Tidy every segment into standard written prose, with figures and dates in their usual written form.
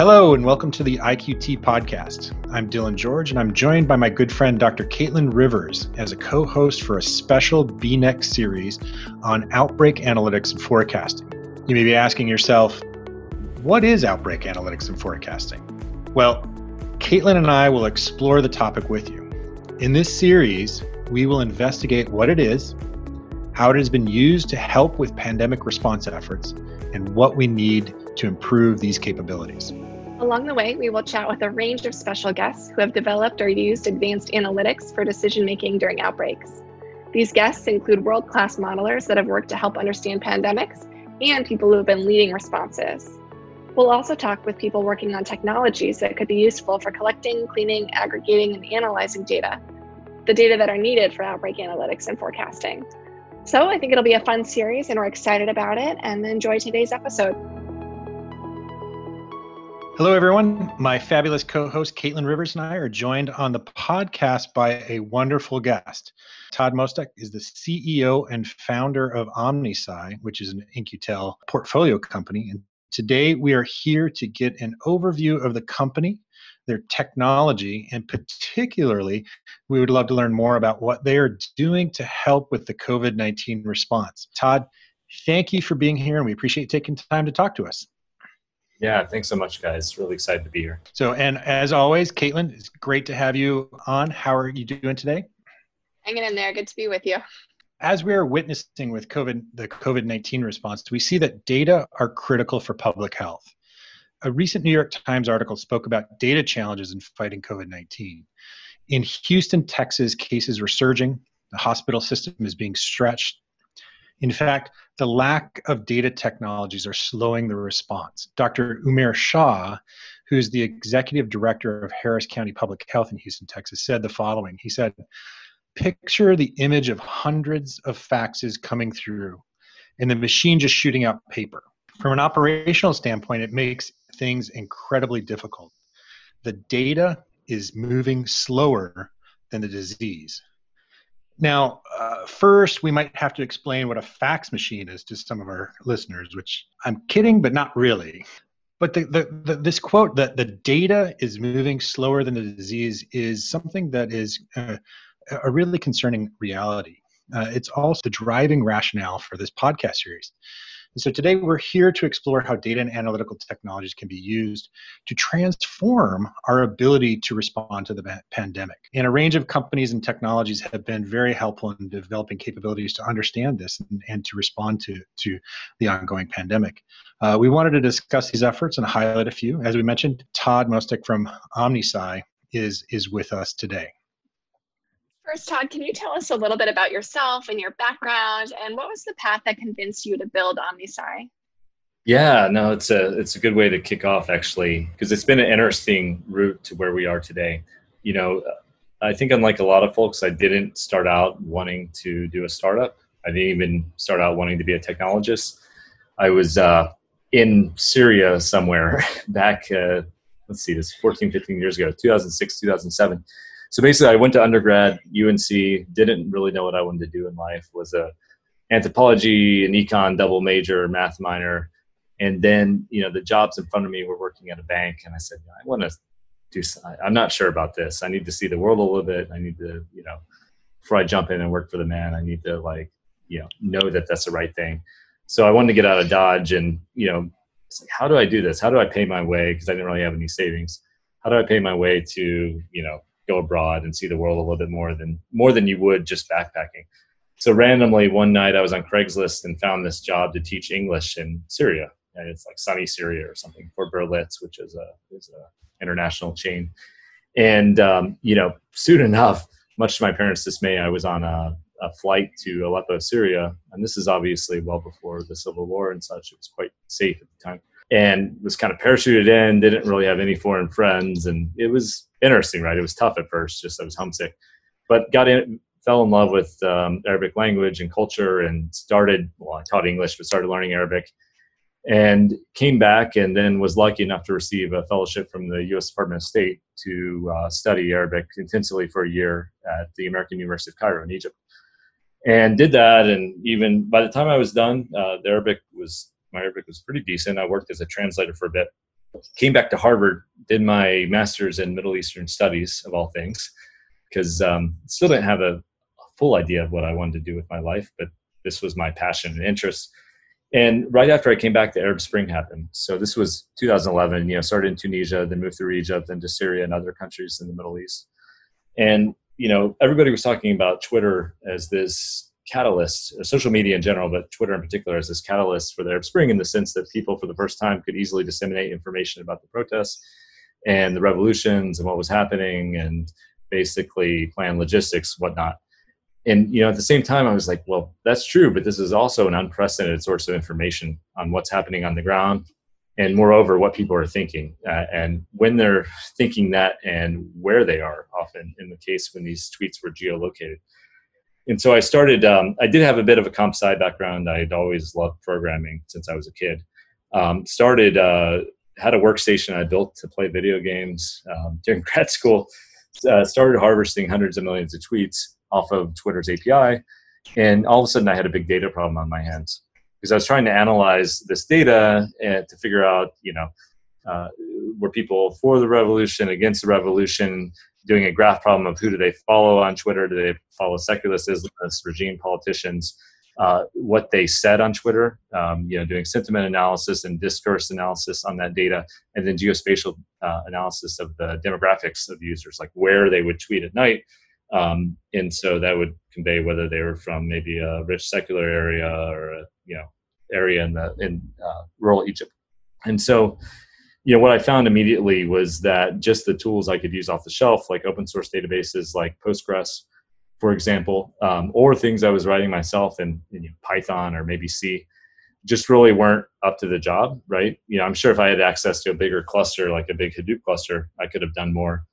Hello and welcome to the IQT podcast. I'm Dylan George and I'm joined by my good friend Dr. Caitlin Rivers as a co-host for a special B.Next series on Outbreak Analytics and Forecasting. You may be asking yourself, what is Outbreak Analytics and Forecasting? Well, Caitlin and I will explore the topic with you. In this series, we will investigate what it is, how it has been used to help with pandemic response efforts, and what we need to improve these capabilities. Along the way, we will chat with a range of special guests who have developed or used advanced analytics for decision-making during outbreaks. These guests include world-class modelers that have worked to help understand pandemics and people who have been leading responses. We'll also talk with people working on technologies that could be useful for collecting, cleaning, aggregating, and analyzing data, the data that are needed for outbreak analytics and forecasting. So I think it'll be a fun series and we're excited about it, and enjoy today's episode. Hello, everyone. My fabulous co-host, Caitlin Rivers, and I are joined on the podcast by a wonderful guest. Todd Mostak is the CEO and founder of OmniSci, which is an In-Q-Tel portfolio company. And today we are here to get an overview of the company, their technology, and particularly, we would love to learn more about what they are doing to help with the COVID-19 response. Todd, thank you for being here, and we appreciate taking time to talk to us. Yeah, thanks so much, guys. Really excited to be here. So, and as always, Caitlin, it's great to have you on. How are you doing today? Hanging in there. Good to be with you. As we are witnessing with the COVID-19 response, we see that data are critical for public health. A recent New York Times article spoke about data challenges in fighting COVID-19. In Houston, Texas, cases are surging. The hospital system is being stretched. In fact, the lack of data technologies are slowing the response. Dr. Umair Shah, who's the executive director of Harris County Public Health in Houston, Texas, said the following. He said, "Picture the image of hundreds of faxes coming through and the machine just shooting out paper. From an operational standpoint, it makes things incredibly difficult. The data is moving slower than the disease." Now, first, we might have to explain what a fax machine is to some of our listeners, which I'm kidding, but not really. But this quote that the data is moving slower than the disease is something that is a really concerning reality. It's also the driving rationale for this podcast series. And so today we're here to explore how data and analytical technologies can be used to transform our ability to respond to the pandemic. And a range of companies and technologies have been very helpful in developing capabilities to understand this and to respond to the ongoing pandemic. We wanted to discuss these efforts and highlight a few. As we mentioned, Todd Mostak from OmniSci is with us today. First, Todd, can you tell us a little bit about yourself and your background, and what was the path that convinced you to build OmniSci? Yeah, no, it's a good way to kick off, actually, because it's been an interesting route to where we are today. You know, I think unlike a lot of folks, I didn't start out wanting to do a startup. I didn't even start out wanting to be a technologist. I was in Syria somewhere back, 15 years ago, 2006, 2007. So basically, I went to undergrad, UNC, didn't really know what I wanted to do in life, was a anthropology and econ double major, math minor. And then, you know, the jobs in front of me were working at a bank. And I said, I want to do something. I'm not sure about this. I need to see the world a little bit. I need to, before I jump in and work for the man, I need to know that that's the right thing. So I wanted to get out of Dodge and, it's like, how do I do this? How do I pay my way? Because I didn't really have any savings. How do I pay my way to, go abroad and see the world a little bit more than you would just backpacking? So randomly one night I was on Craigslist and found this job to teach English in Syria, and it's like sunny Syria or something for Berlitz, which is an international chain. And soon enough, much to my parents' dismay, I was on a flight to Aleppo, Syria, and this is obviously well before the civil war and such. It was quite safe at the time, and was kind of parachuted in. Didn't really have any foreign friends, and it was interesting, right? It was tough at first, just I was homesick, but fell in love with Arabic language and culture, and I taught English, but started learning Arabic, and came back, and then was lucky enough to receive a fellowship from the U.S. Department of State to study Arabic intensively for a year at the American University of Cairo in Egypt, and did that. And even by the time I was done, my Arabic was pretty decent. I worked as a translator for a bit, Came back to Harvard, did my master's in Middle Eastern studies, of all things, because still didn't have a full idea of what I wanted to do with my life, but this was my passion and interest. And right after I came back, the Arab Spring happened. So this was 2011, started in Tunisia, then moved through Egypt, then to Syria and other countries in the Middle East. And, everybody was talking about Twitter as this catalyst, social media in general, but Twitter in particular as this catalyst for the Arab Spring, in the sense that people for the first time could easily disseminate information about the protests and the revolutions and what was happening and basically plan logistics, whatnot. And, at the same time, I was like, well, that's true, but this is also an unprecedented source of information on what's happening on the ground and, moreover, what people are thinking and when they're thinking that and where they are, often in the case when these tweets were geolocated. And so I started, I did have a bit of a comp sci background. I had always loved programming since I was a kid. Had a workstation I built to play video games during grad school, started harvesting hundreds of millions of tweets off of Twitter's API, and all of a sudden I had a big data problem on my hands because I was trying to analyze this data and to figure out, were people for the revolution, against the revolution, doing a graph problem of who do they follow on Twitter, do they follow secularists, Islamists, regime politicians, what they said on Twitter, doing sentiment analysis and discourse analysis on that data, and then geospatial analysis of the demographics of users, like where they would tweet at night. And so that would convey whether they were from maybe a rich secular area or a, area in rural Egypt. And so, what I found immediately was that just the tools I could use off the shelf, like open source databases like Postgres, for example, or things I was writing myself in Python or maybe C, just really weren't up to the job, right? I'm sure if I had access to a bigger cluster, like a big Hadoop cluster, I could have done more.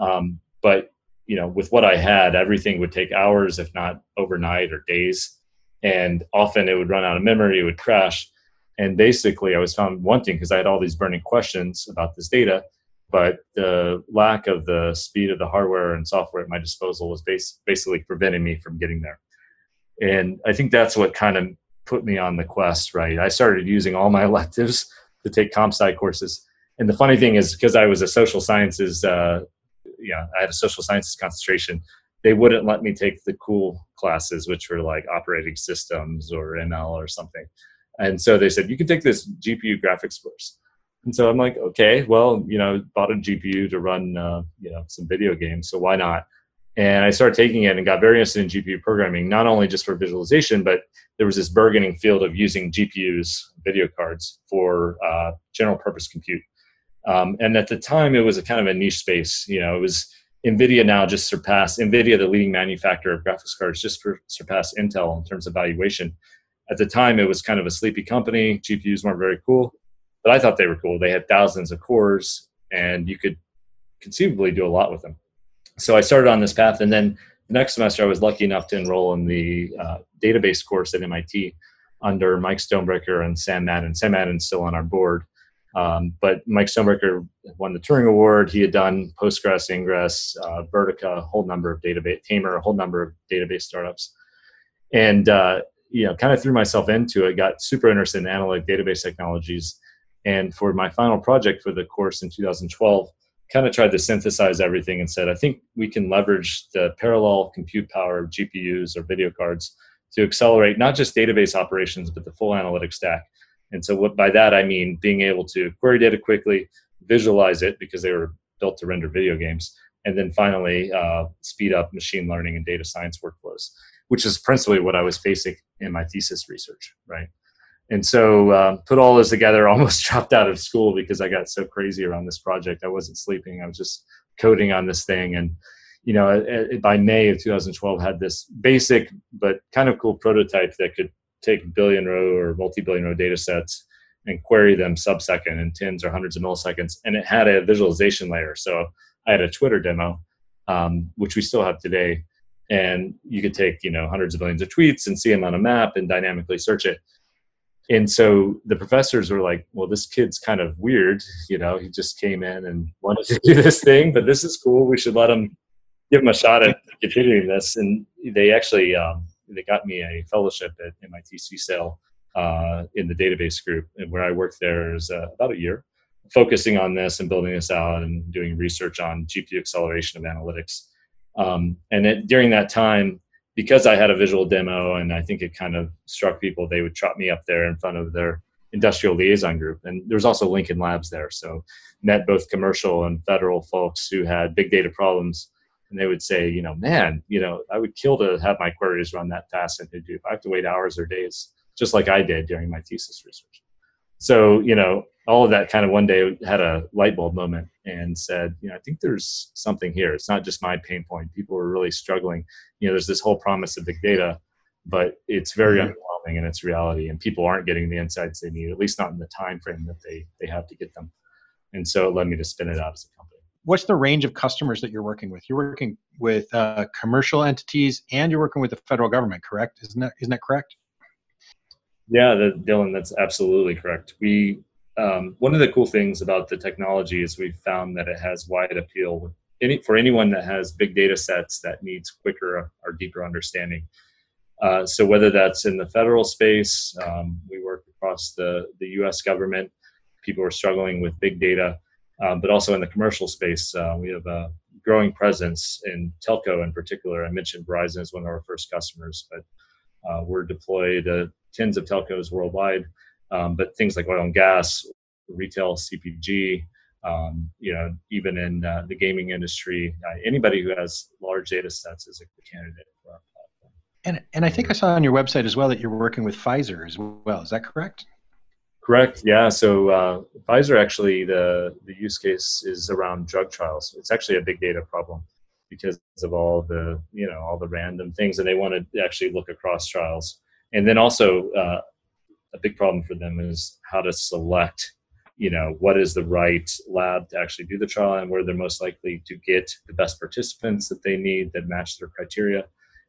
But with what I had, everything would take hours, if not overnight or days. And often it would run out of memory, it would crash. And basically I was found wanting because I had all these burning questions about this data, but the lack of the speed of the hardware and software at my disposal was basically preventing me from getting there. And I think that's what kind of put me on the quest, right? I started using all my electives to take comp sci courses. And the funny thing is, because I was a social sciences I had a social sciences concentration, they wouldn't let me take the cool classes, which were like operating systems or ML or something. And so they said, you can take this GPU graphics course. And so I'm like, okay, well, bought a GPU to run, some video games. So why not? And I started taking it and got very interested in GPU programming, not only just for visualization, but there was this burgeoning field of using GPUs, video cards, for general purpose compute. And at the time, it was a kind of a niche space. It was NVIDIA now just surpassed NVIDIA, the leading manufacturer of graphics cards, just surpassed Intel in terms of valuation. At the time, it was kind of a sleepy company. GPUs weren't very cool, but I thought they were cool. They had thousands of cores, and you could conceivably do a lot with them. So I started on this path, and then the next semester, I was lucky enough to enroll in the database course at MIT under Mike Stonebreaker and Sam Madden. Sam Madden's still on our board. But Mike Stonebreaker won the Turing Award. He had done Postgres, Ingress, Vertica, Tamer, a whole number of database startups. And, kind of threw myself into it, got super interested in analytic database technologies. And for my final project for the course in 2012, kind of tried to synthesize everything and said, I think we can leverage the parallel compute power of GPUs or video cards to accelerate not just database operations, but the full analytic stack. And so by that, I mean being able to query data quickly, visualize it because they were built to render video games, and then finally speed up machine learning and data science workflows, which is principally what I was facing in my thesis research, right? And so put all this together, almost dropped out of school because I got so crazy around this project. I wasn't sleeping. I was just coding on this thing. And, by May of 2012, had this basic but kind of cool prototype that could take billion row or multi-billion row data sets and query them sub-second in tens or hundreds of milliseconds. And it had a visualization layer. So I had a Twitter demo, which we still have today. And you could take, hundreds of billions of tweets and see them on a map and dynamically search it. And so the professors were like, well, this kid's kind of weird. He just came in and wanted to do this thing, but this is cool. We should let him, give him a shot at contributing this. And they actually, they got me a fellowship at MIT CSAIL in the database group, and where I worked there is about a year. focusing on this and building this out and doing research on GPU acceleration of analytics. And it, during that time, because I had a visual demo and I think it kind of struck people, they would trot me up there in front of their industrial liaison group. And there's also Lincoln Labs there. So met both commercial and federal folks who had big data problems. And they would say, you know, man, you know, I would kill to have my queries run that fast and to do. I have to wait hours or days, just like I did during my thesis research. So, you know, all of that kind of one day had a light bulb moment and said, you know, I think there's something here. It's not just my pain point. People are really struggling. You know, there's this whole promise of big data, but it's very underwhelming in its reality, and people aren't getting the insights they need, at least not in the time frame that they have to get them. And so it led me to spin it out as a company. What's the range of customers that you're working with? You're working with commercial entities and you're working with the federal government, correct? Isn't that correct? Yeah, Dylan, that's absolutely correct. We one of the cool things about the technology is we've found that it has wide appeal with for anyone that has big data sets that needs quicker or deeper understanding. So whether that's in the federal space, we work across the U.S. government. People are struggling with big data, but also in the commercial space, we have a growing presence in telco in particular. I mentioned Verizon is one of our first customers, but we're deployed tens of telcos worldwide, but things like oil and gas, retail, CPG, you know, even in the gaming industry, anybody who has large data sets is a candidate for our platform. And I think I saw on your website as well that you're working with Pfizer as well. Is that correct? Correct. Yeah. So Pfizer, actually, the use case is around drug trials. It's actually a big data problem because of all the, you know, all the random things, and they want to actually look across trials. And then also a big problem for them is how to select, you know, what is the right lab to actually do the trial and where they're most likely to get the best participants that they need that match their criteria.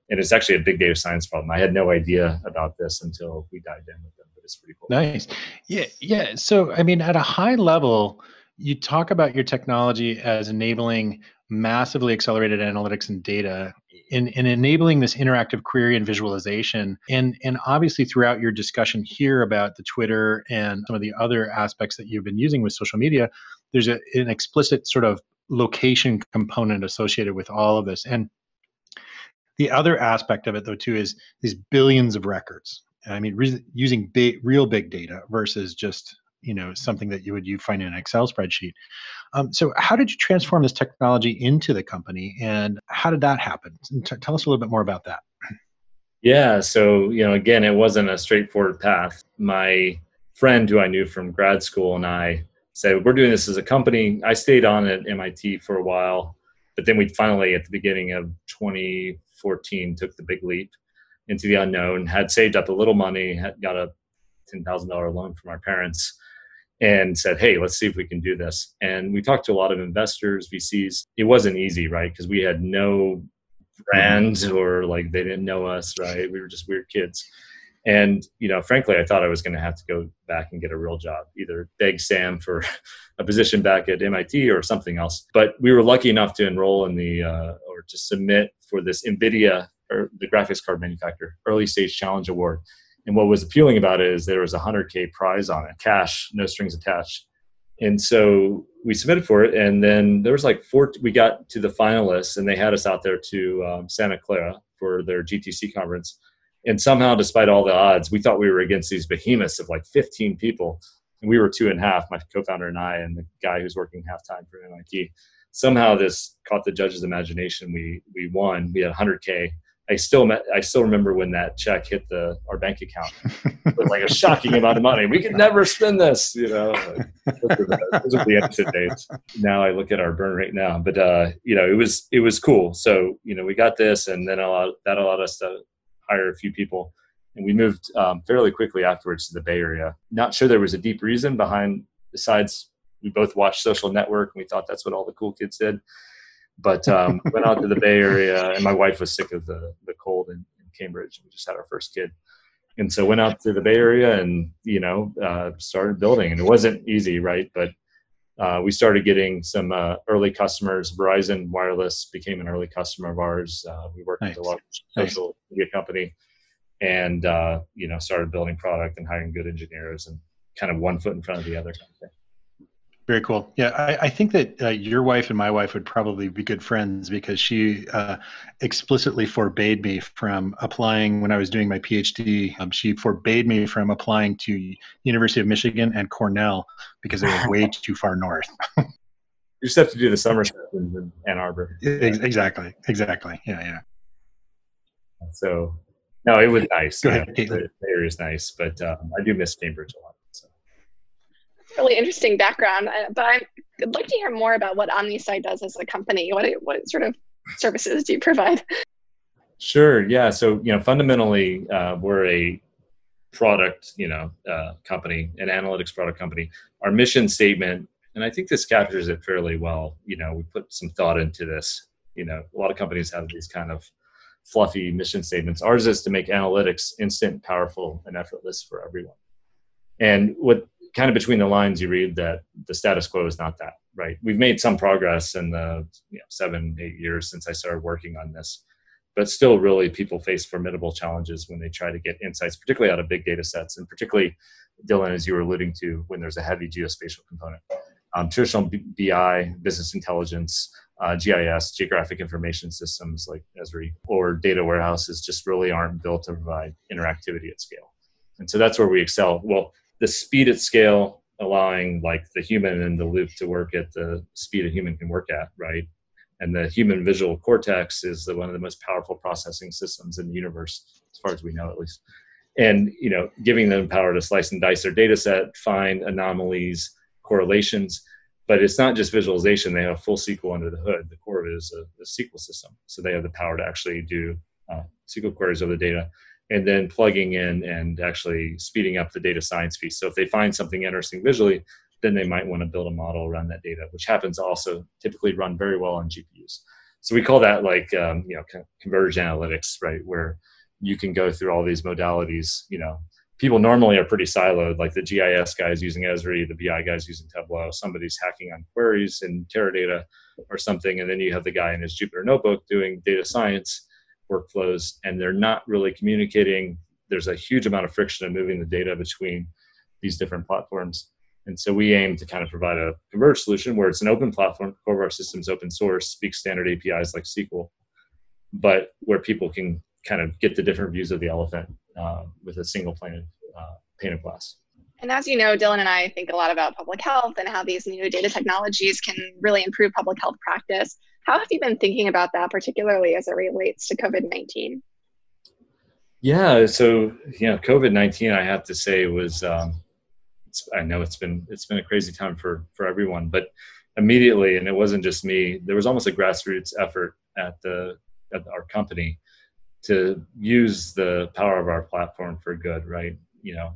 And it's actually a big data science problem. I had no idea about this until we dived in with them, but it's pretty cool. Nice. Yeah. Yeah. So, I mean, at a high level, you talk about your technology as enabling massively accelerated analytics and data in enabling this interactive query and visualization. And obviously throughout your discussion here about the Twitter and some of the other aspects that you've been using with social media, there's an explicit sort of location component associated with all of this. And the other aspect of it, though, too, is these billions of records. I mean, using real big data versus just, you know, something that you find in an Excel spreadsheet. So how did you transform this technology into the company, and how did that happen? Tell us a little bit more about that. Yeah. So, you know, again, it wasn't a straightforward path. My friend who I knew from grad school and I said, we're doing this as a company. I stayed on at MIT for a while, but then we finally, at the beginning of 2014, took the big leap into the unknown, had saved up a little money, had got a $10,000 loan from our parents, and said, hey, let's see if we can do this. And we talked to a lot of investors, VCs. It wasn't easy, right? Because we had no brand, or like they didn't know us, right? We were just weird kids. And, you know, frankly, I thought I was going to have to go back and get a real job, either beg Sam for a position back at MIT or something else. But we were lucky enough to enroll in the, or to submit for this NVIDIA, or the graphics card manufacturer, Early Stage Challenge Award. And what was appealing about it is there was a $100K prize on it, cash, no strings attached. And so we submitted for it. And then there was like we got to the finalists, and they had us out there to Santa Clara for their GTC conference. And somehow, despite all the odds, we thought we were against these behemoths of like 15 people. And we were 2.5, my co-founder and I, and the guy who's working half-time for MIT. Somehow this caught the judge's imagination. We won. We had $100K. I still remember when that check hit our bank account. It was like a shocking amount of money. We could never spend this, you know. Those are the exit dates. Now I look at our burn rate now, but you know, it was cool. So you know, we got this, and then allowed us to hire a few people, and we moved fairly quickly afterwards to the Bay Area. Not sure there was a deep reason behind, besides we both watched Social Network and we thought that's what all the cool kids did. But went out to the Bay Area, and my wife was sick of the cold in Cambridge. We just had our first kid. And so went out to the Bay Area and, you know, started building. And it wasn't easy, right? But we started getting some early customers. Verizon Wireless became an early customer of ours. We worked with a large social media company, and, you know, started building product and hiring good engineers, and kind of one foot in front of the other kind of thing. Very cool. Yeah, I think that your wife and my wife would probably be good friends, because she explicitly forbade me from applying when I was doing my PhD. She forbade me from applying to University of Michigan and Cornell because they were way too far north. You just have to do the summer stuff in Ann Arbor. Exactly. Exactly. Yeah. Yeah. So, no, it was nice. Go ahead, Caitlin. The area is nice, but I do miss Cambridge a lot. So. Really interesting background, but I'd like to hear more about what OmniSci does as a company. What sort of services do you provide? Sure. Yeah. So, fundamentally, we're a product, company, an analytics product company. Our mission statement, and I think this captures it fairly well. We put some thought into this. A lot of companies have these kind of fluffy mission statements. Ours is to make analytics instant, powerful, and effortless for everyone. And what kind of between the lines you read that the status quo is not that, right? We've made some progress in the 7-8 years since I started working on this, but still really people face formidable challenges when they try to get insights, particularly out of big data sets, and particularly, Dylan, as you were alluding to, when there's a heavy geospatial component. Traditional BI, business intelligence, GIS, geographic information systems like Esri, or data warehouses just really aren't built to provide interactivity at scale. And so that's where we excel. Well, the speed at scale, allowing like the human in the loop to work at the speed a human can work at, right? And the human visual cortex is one of the most powerful processing systems in the universe, as far as we know, at least. And, giving them power to slice and dice their data set, find anomalies, correlations, but it's not just visualization. They have full SQL under the hood. The core of it is a SQL system. So they have the power to actually do SQL queries of the data, and then plugging in and actually speeding up the data science piece. So if they find something interesting visually, then they might want to build a model around that data, which happens also typically run very well on GPUs. So we call that converged analytics, right? Where you can go through all these modalities. People normally are pretty siloed, like the GIS guys using Esri, the BI guys using Tableau, somebody's hacking on queries in Teradata or something, and then you have the guy in his Jupyter notebook doing data science workflows, and they're not really communicating. There's a huge amount of friction in moving the data between these different platforms. And so we aim to kind of provide a converged solution where it's an open platform. Core of our system's open source, speaks standard APIs like SQL, but where people can kind of get the different views of the elephant with a single pane of glass. And as you know, Dylan and I think a lot about public health and how these new data technologies can really improve public health practice. How have you been thinking about that, particularly as it relates to COVID-19? Yeah, so COVID-19, I have to say, was I know it's been a crazy time for everyone, but immediately, and it wasn't just me, there was almost a grassroots effort at our company to use the power of our platform for good, right?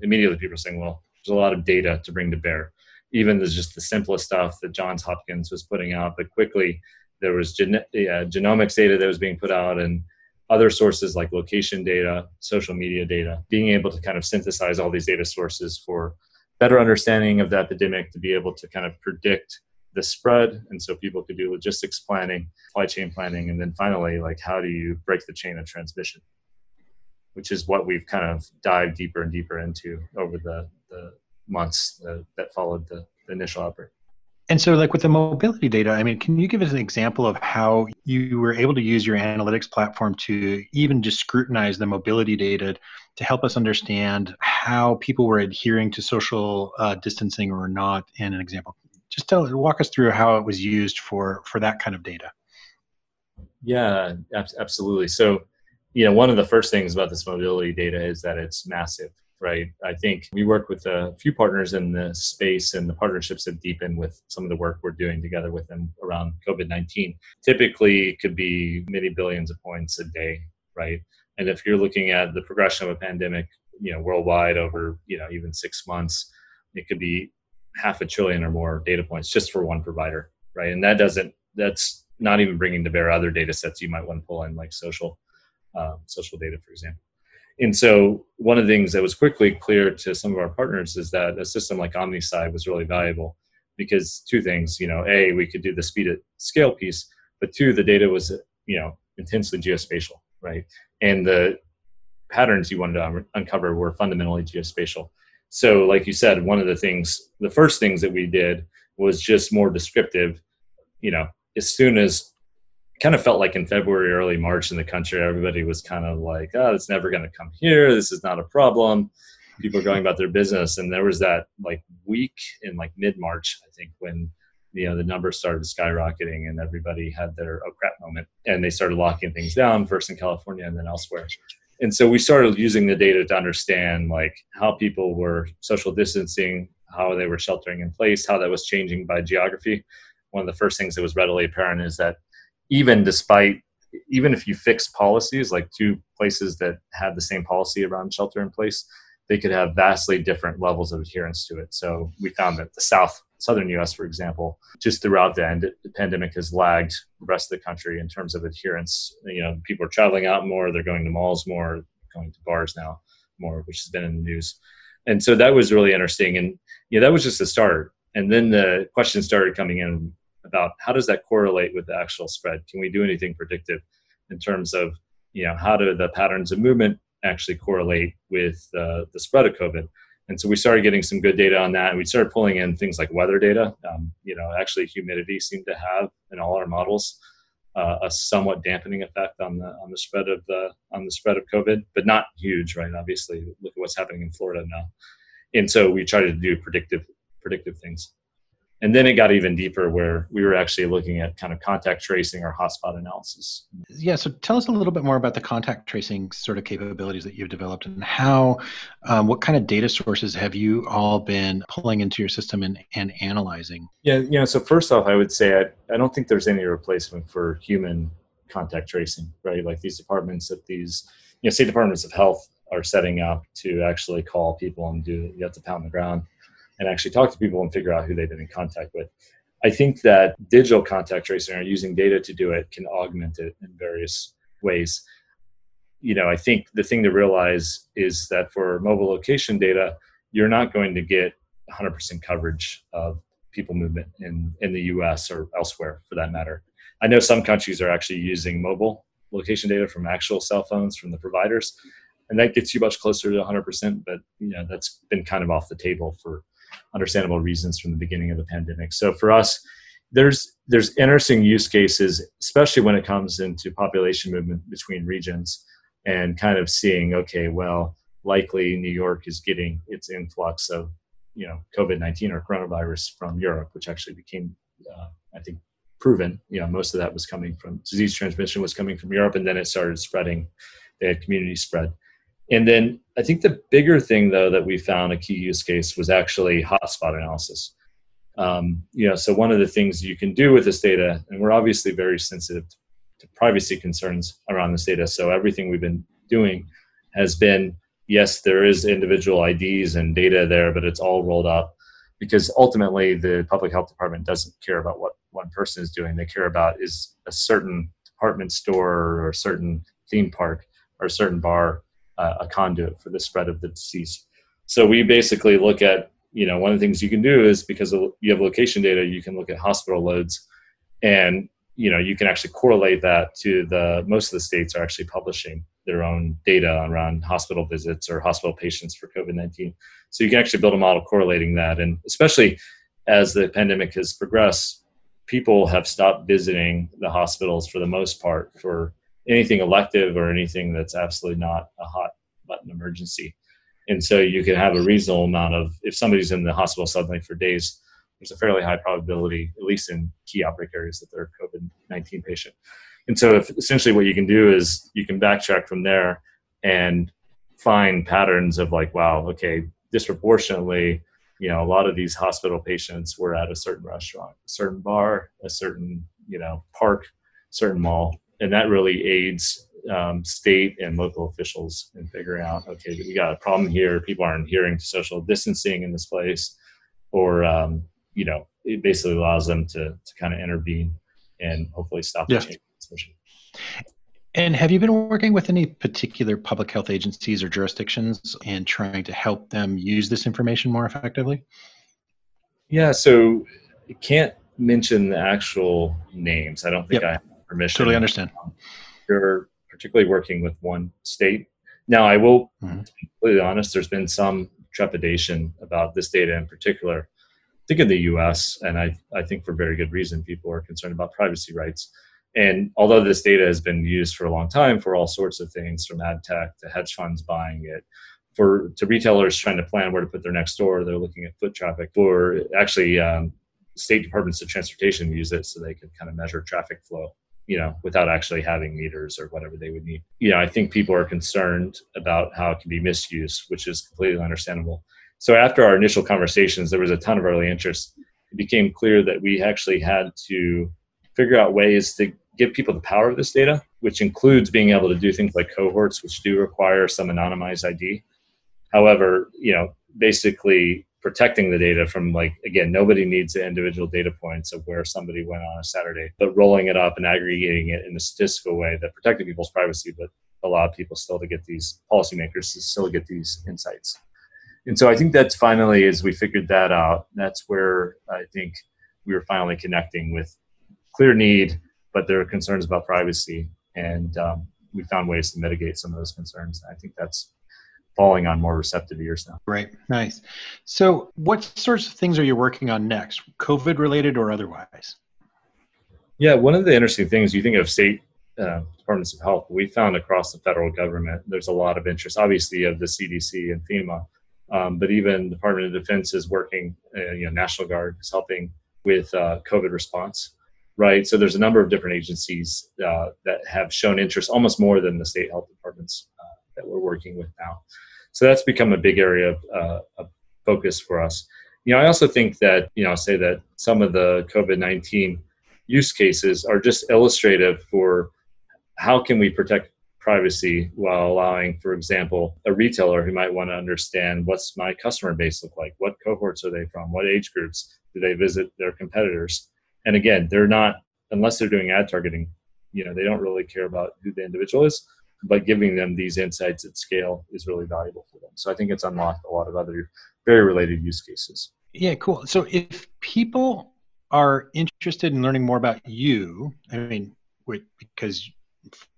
Immediately people are saying, well, there's a lot of data to bring to bear. Even there's just the simplest stuff that Johns Hopkins was putting out, but quickly there was genomics data that was being put out and other sources like location data, social media data, being able to kind of synthesize all these data sources for better understanding of the epidemic, to be able to kind of predict the spread. And so people could do logistics planning, supply chain planning, and then finally, like, how do you break the chain of transmission, which is what we've kind of dived deeper and deeper into over the months that followed the initial outbreak. And so, like, with the mobility data, I mean, can you give us an example of how you were able to use your analytics platform to even just scrutinize the mobility data to help us understand how people were adhering to social distancing or not? And an example, just walk us through how it was used for that kind of data. Yeah, absolutely. So, one of the first things about this mobility data is that it's massive. Right. I think we work with a few partners in the space, and the partnerships have deepened with some of the work we're doing together with them around COVID-19. Typically, it could be many billions of points a day. Right. And if you're looking at the progression of a pandemic, worldwide over, even 6 months, it could be 500 billion or more data points just for one provider. Right. And that's not even bringing to bear other data sets you might want to pull in, like social data, for example. And so one of the things that was quickly clear to some of our partners is that a system like OmniSci was really valuable because two things, A, we could do the speed at scale piece, but two, the data was, intensely geospatial, right? And the patterns you wanted to uncover were fundamentally geospatial. So like you said, the first things that we did was just more descriptive. You know, as soon as kind of felt like in February, early March in the country, everybody was kind of like, oh, it's never going to come here. This is not a problem. People are going about their business. And there was that like week in like mid-March, I think, when, you know, the numbers started skyrocketing and everybody had their oh crap moment, and they started locking things down, first in California and then elsewhere. And so we started using the data to understand like how people were social distancing, how they were sheltering in place, how that was changing by geography. One of the first things that was readily apparent is that even if you fix policies, like two places that had the same policy around shelter in place, they could have vastly different levels of adherence to it. So we found that the southern US, for example, just throughout the end, the pandemic has lagged the rest of the country in terms of adherence. You know, people are traveling out more, they're going to malls more, going to bars now more, which has been in the news. And so that was really interesting. And yeah, that was just the start. And then the questions started coming in about how does that correlate with the actual spread? Can we do anything predictive in terms of, you know, how do the patterns of movement actually correlate with the spread of COVID? And so we started getting some good data on that, and we started pulling in things like weather data. You know, actually humidity seemed to have in all our models a somewhat dampening effect on the spread of COVID, but not huge, right? Obviously, look at what's happening in Florida now. And so we tried to do predictive things. And then it got even deeper where we were actually looking at kind of contact tracing or hotspot analysis. Yeah, so tell us a little bit more about the contact tracing sort of capabilities that you've developed, and how, what kind of data sources have you all been pulling into your system and analyzing? Yeah, you know, so first off, I would say I don't think there's any replacement for human contact tracing, right? Like these departments at these, you know, state departments of health are setting up to actually call people and do, you have to pound the ground and actually talk to people and figure out who they've been in contact with. I think that digital contact tracing or using data to do it can augment it in various ways. You know, I think the thing to realize is that for mobile location data, you're not going to get 100% coverage of people movement in the US or elsewhere for that matter. I know some countries are actually using mobile location data from actual cell phones from the providers, and that gets you much closer to 100%, but you know, that's been kind of off the table for understandable reasons from the beginning of the pandemic. So for us, there's interesting use cases, especially when it comes into population movement between regions and kind of seeing, okay, well, likely New York is getting its influx of, you know, COVID-19 or coronavirus from Europe, which actually became, I think, proven. You know, most of that was coming from disease transmission was coming from Europe, and then it started spreading. They had community spread. And then I think the bigger thing, though, that we found a key use case was actually hotspot analysis. You know, so one of the things you can do with this data, and we're obviously very sensitive to privacy concerns around this data. So everything we've been doing has been, yes, there is individual IDs and data there, but it's all rolled up because ultimately the public health department doesn't care about what one person is doing. They care about is a certain department store or a certain theme park or a certain bar a conduit for the spread of the disease. So we basically look at, you know, one of the things you can do is because you have location data, you can look at hospital loads, and you know, you can actually correlate that to the most of the states are actually publishing their own data around hospital visits or hospital patients for COVID-19. So you can actually build a model correlating that, and especially as the pandemic has progressed, people have stopped visiting the hospitals for the most part for anything elective or anything that's absolutely not a hot button emergency. And so you can have a reasonable amount of, if somebody's in the hospital suddenly for days, there's a fairly high probability, at least in key outbreak areas, that they're a COVID-19 patient. And so if essentially what you can do is you can backtrack from there and find patterns of like, wow, okay, disproportionately, you know, a lot of these hospital patients were at a certain restaurant, a certain bar, a certain, you know, park, certain mall. And that really aids state and local officials in figuring out, okay, we got a problem here. People aren't adhering to social distancing in this place, or, you know, it basically allows them to kind of intervene and hopefully stop the chain of transmission. And have you been working with any particular public health agencies or jurisdictions and trying to help them use this information more effectively? Yeah, so I can't mention the actual names. I don't think I have permission. Totally understand. You're particularly working with one state. Now, I will be completely honest, there's been some trepidation about this data in particular think in the US, and I think for very good reason, people are concerned about privacy rights. And although this data has been used for a long time for all sorts of things, from ad tech to hedge funds buying it, to retailers trying to plan where to put their next store, they're looking at foot traffic, or actually state departments of transportation use it so they can kind of measure traffic flow, you know, without actually having meters or whatever they would need. You know, I think people are concerned about how it can be misused, which is completely understandable. So after our initial conversations, there was a ton of early interest. It became clear that we actually had to figure out ways to give people the power of this data, which includes being able to do things like cohorts, which do require some anonymized ID. However, you know, basically protecting the data from, like, again, nobody needs the individual data points of where somebody went on a Saturday, but rolling it up and aggregating it in a statistical way that protected people's privacy, but allowed people still to get these policymakers to still get these insights. And so I think that's finally, as we figured that out, that's where I think we were finally connecting with clear need, but there are concerns about privacy. And we found ways to mitigate some of those concerns. I think that's falling on more receptive ears now. Great, nice. So what sorts of things are you working on next, COVID related or otherwise? Yeah, one of the interesting things, you think of state departments of health, we found across the federal government, there's a lot of interest, obviously, of the CDC and FEMA, but even Department of Defense is working, you know, National Guard is helping with COVID response, right? So there's a number of different agencies that have shown interest, almost more than the state health departments that we're working with now. So that's become a big area of focus for us. You know, I also think that, you know, I'll say that some of the COVID-19 use cases are just illustrative for how can we protect privacy while allowing, for example, a retailer who might want to understand, what's my customer base look like? What cohorts are they from? What age groups do they visit their competitors? And again, they're not, unless they're doing ad targeting, you know, they don't really care about who the individual is. But giving them these insights at scale is really valuable for them. So I think it's unlocked a lot of other very related use cases. Yeah, cool. So if people are interested in learning more about you, I mean, because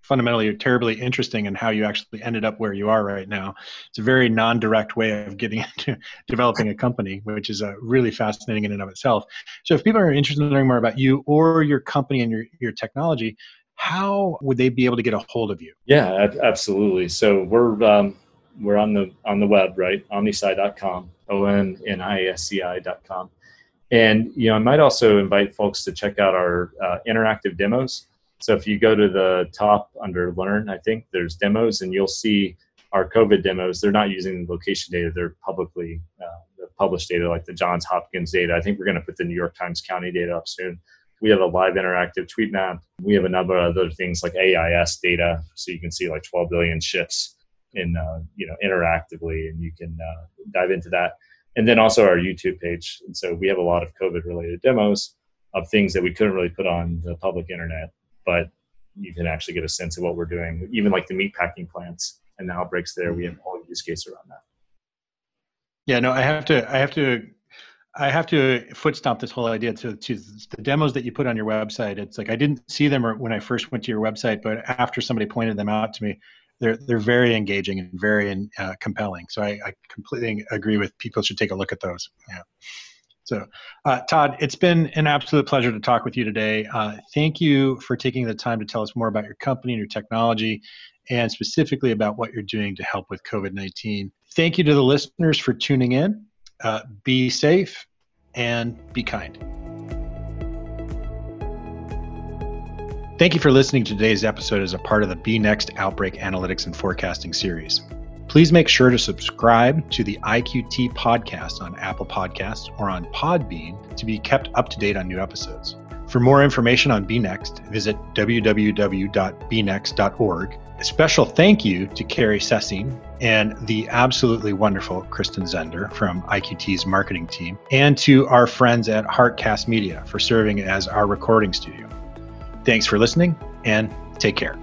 fundamentally you're terribly interesting in how you actually ended up where you are right now. It's a very non-direct way of getting into developing a company, which is really fascinating in and of itself. So if people are interested in learning more about you or your company and your technology, how would they be able to get a hold of you? Yeah, absolutely. So we're on the web, right? OmniSci.com, OmniSci.com. And, you know, I might also invite folks to check out our interactive demos. So if you go to the top under Learn, I think there's demos, and you'll see our COVID demos. They're not using location data. They're publicly published data, like the Johns Hopkins data. I think we're going to put the New York Times county data up soon. We have a live interactive tweet map. We have a number of other things like AIS data. So you can see like 12 billion shifts in, you know, interactively, and you can dive into that. And then also our YouTube page. And so we have a lot of COVID related demos of things that we couldn't really put on the public internet, but you can actually get a sense of what we're doing, even like the meatpacking plants and the outbreaks there. We have a whole use case around that. Yeah, no, I have to foot stomp this whole idea to the demos that you put on your website. It's like I didn't see them when I first went to your website, but after somebody pointed them out to me, they're very engaging and very compelling. So I completely agree with people should take a look at those. Yeah. So Todd, it's been an absolute pleasure to talk with you today. Thank you for taking the time to tell us more about your company and your technology, and specifically about what you're doing to help with COVID-19. Thank you to the listeners for tuning in. Be safe and be kind. Thank you for listening to today's episode as a part of the B.Next Outbreak Analytics and Forecasting series. Please make sure to subscribe to the IQT podcast on Apple Podcasts or on Podbean to be kept up to date on new episodes. For more information on B.Next, visit www.bnext.org. A special thank you to Carrie Sessing and the absolutely wonderful Kristen Zender from IQT's marketing team, and to our friends at HeartCast Media for serving as our recording studio. Thanks for listening, and take care.